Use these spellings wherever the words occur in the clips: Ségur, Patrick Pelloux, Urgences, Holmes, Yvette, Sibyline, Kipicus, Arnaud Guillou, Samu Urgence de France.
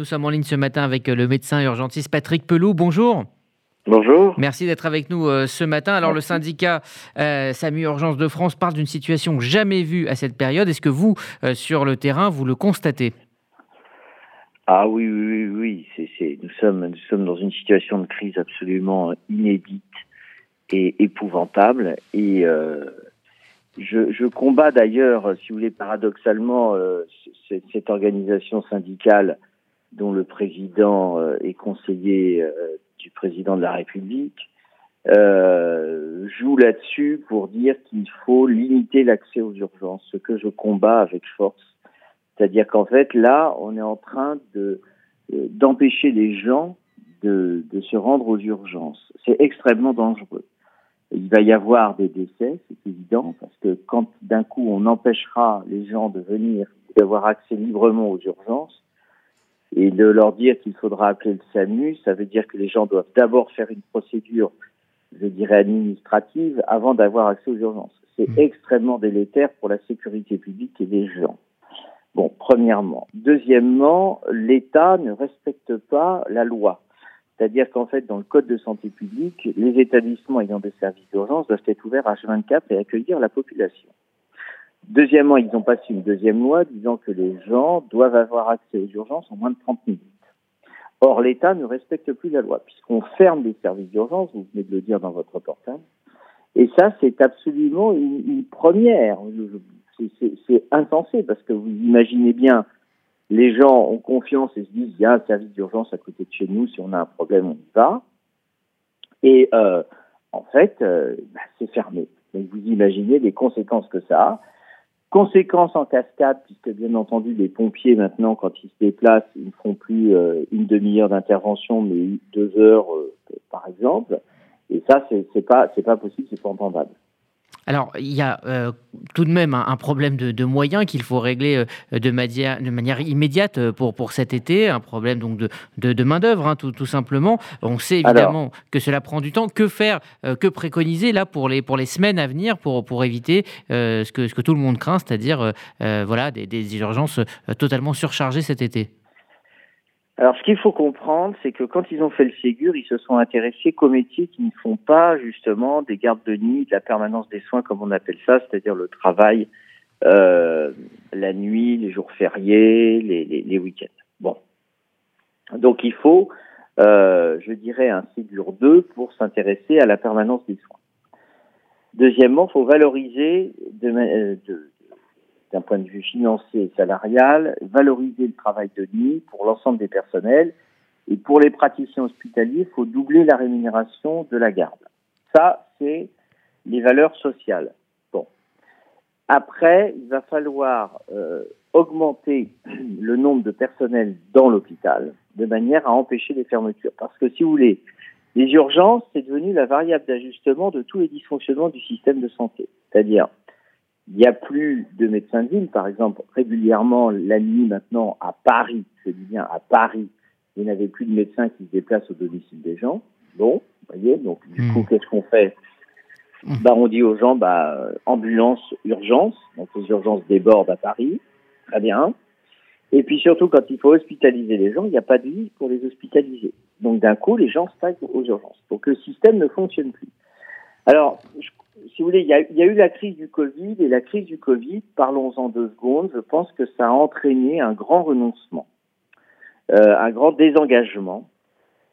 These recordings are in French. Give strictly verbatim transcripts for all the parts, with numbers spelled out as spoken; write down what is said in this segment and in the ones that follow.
Nous sommes en ligne ce matin avec le médecin urgentiste Patrick Pelloux. Bonjour. Bonjour. Merci d'être avec nous euh, ce matin. Alors Merci. Le syndicat euh, Samu Urgence de France parle d'une situation jamais vue à cette période. Est-ce que vous, euh, sur le terrain, vous le constatez ? Ah oui, oui, oui. oui. C'est, c'est... Nous, sommes, nous sommes dans une situation de crise absolument inédite et épouvantable. Et euh, je, je combats d'ailleurs, si vous voulez, paradoxalement, euh, cette, cette organisation syndicale dont le président est conseiller du président de la République, euh, joue là-dessus pour dire qu'il faut limiter l'accès aux urgences, ce que je combats avec force. C'est-à-dire qu'en fait, là, on est en train de, d'empêcher les gens de, de se rendre aux urgences. C'est extrêmement dangereux. Il va y avoir des décès, c'est évident, parce que quand d'un coup on empêchera les gens de venir, d'avoir accès librement aux urgences, et de leur dire qu'il faudra appeler le SAMU, ça veut dire que les gens doivent d'abord faire une procédure, je dirais, administrative, avant d'avoir accès aux urgences. C'est mmh. extrêmement délétère pour la sécurité publique et des gens. Bon, premièrement. Deuxièmement, l'État ne respecte pas la loi. C'est-à-dire qu'en fait, dans le Code de santé publique, les établissements ayant des services d'urgence doivent être ouverts H vingt-quatre et accueillir la population. Deuxièmement, ils ont passé une deuxième loi disant que les gens doivent avoir accès aux urgences en moins de trente minutes. Or, l'État ne respecte plus la loi, puisqu'on ferme les services d'urgence, vous venez de le dire dans votre reportage, et ça, c'est absolument une, une première. C'est, c'est, c'est insensé, parce que vous imaginez bien, les gens ont confiance et se disent, il y a un service d'urgence à côté de chez nous, si on a un problème, on y va. Et euh, en fait, euh, bah, c'est fermé. Donc, vous imaginez les conséquences que ça a. Conséquence en cascade, puisque bien entendu les pompiers maintenant, quand ils se déplacent, ils ne font plus euh, une demi-heure d'intervention, mais deux heures euh, par exemple. Et ça, c'est, c'est pas, c'est pas possible, c'est pas entendable. Alors, il y a euh, tout de même un, un problème de, de moyens qu'il faut régler euh, de, matière, de manière immédiate pour, pour cet été, un problème donc de, de, de main-d'œuvre, hein, tout, tout simplement. On sait évidemment Alors, que cela prend du temps. Que faire, euh, que préconiser là pour les, pour les semaines à venir pour, pour éviter euh, ce, que, ce que tout le monde craint, c'est-à-dire euh, voilà, des, des urgences totalement surchargées cet été ? Alors, ce qu'il faut comprendre, c'est que quand ils ont fait le Ségur, ils se sont intéressés qu'aux métiers qui ne font pas, justement, des gardes de nuit, de la permanence des soins, comme on appelle ça, c'est-à-dire le travail, euh, la nuit, les jours fériés, les, les, les week-ends. Bon. Donc, il faut, euh, je dirais, un Ségur deux pour s'intéresser à la permanence des soins. Deuxièmement, il faut valoriser de, euh, de d'un point de vue financier et salarial, valoriser le travail de nuit pour l'ensemble des personnels. Et pour les praticiens hospitaliers, il faut doubler la rémunération de la garde. Ça, c'est les valeurs sociales. Bon. Après, il va falloir euh, augmenter le nombre de personnels dans l'hôpital de manière à empêcher les fermetures. Parce que, si vous voulez, les urgences, c'est devenu la variable d'ajustement de tous les dysfonctionnements du système de santé. C'est-à-dire... Il n'y a plus de médecins de ville, par exemple, régulièrement, la nuit maintenant, à Paris, je dis bien à Paris, vous n'avez plus de médecins qui se déplacent au domicile des gens. Bon, vous voyez, donc du coup, qu'est-ce qu'on fait ? Bah, on dit aux gens, bah, ambulance, urgence, donc les urgences débordent à Paris, très bien. Et puis surtout, quand il faut hospitaliser les gens, il n'y a pas de lit pour les hospitaliser. Donc d'un coup, les gens stagnent aux urgences. Donc le système ne fonctionne plus. Alors, je Si vous voulez, il y, a, il y a eu la crise du Covid, et la crise du Covid, parlons-en deux secondes, je pense que ça a entraîné un grand renoncement, euh, un grand désengagement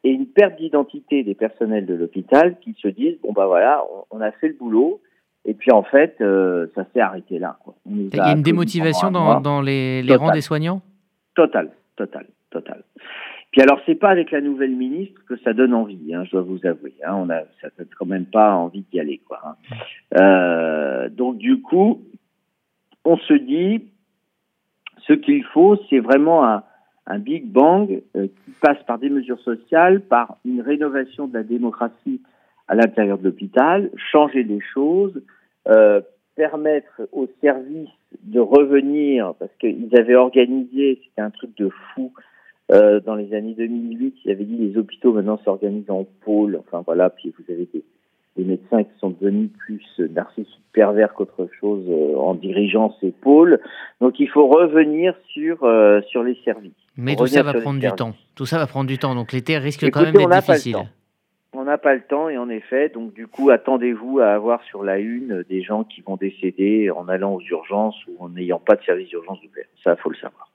et une perte d'identité des personnels de l'hôpital qui se disent, bon ben voilà, on, on a fait le boulot, et puis en fait, euh, ça s'est arrêté là. Quoi. Il y a une démotivation dans, dans les, les rangs des soignants ? Total, total, total. Puis alors, c'est pas avec la nouvelle ministre que ça donne envie, hein, je dois vous avouer. Hein, on a, ça donne quand même pas envie d'y aller, quoi. Hein. Euh, donc du coup, on se dit, ce qu'il faut, c'est vraiment un, un big bang euh, qui passe par des mesures sociales, par une rénovation de la démocratie à l'intérieur de l'hôpital, changer les choses, euh, permettre aux services de revenir, parce qu'ils avaient organisé, c'était un truc de fou. Euh, dans les années deux mille huit, il avait dit les hôpitaux maintenant s'organisent en pôle, enfin voilà, puis vous avez des, des médecins qui sont devenus plus narcissiques pervers qu'autre chose euh, en dirigeant ces pôles. Donc il faut revenir sur, euh, sur les services. Mais tout ça va prendre du temps. Tout ça va prendre du temps. Donc l'été risque Écoutez, quand même d'être difficile. On n'a pas le temps et en effet, donc du coup, attendez-vous à avoir sur la une des gens qui vont décéder en allant aux urgences ou en n'ayant pas de service d'urgence ouvert. Ça, il faut le savoir.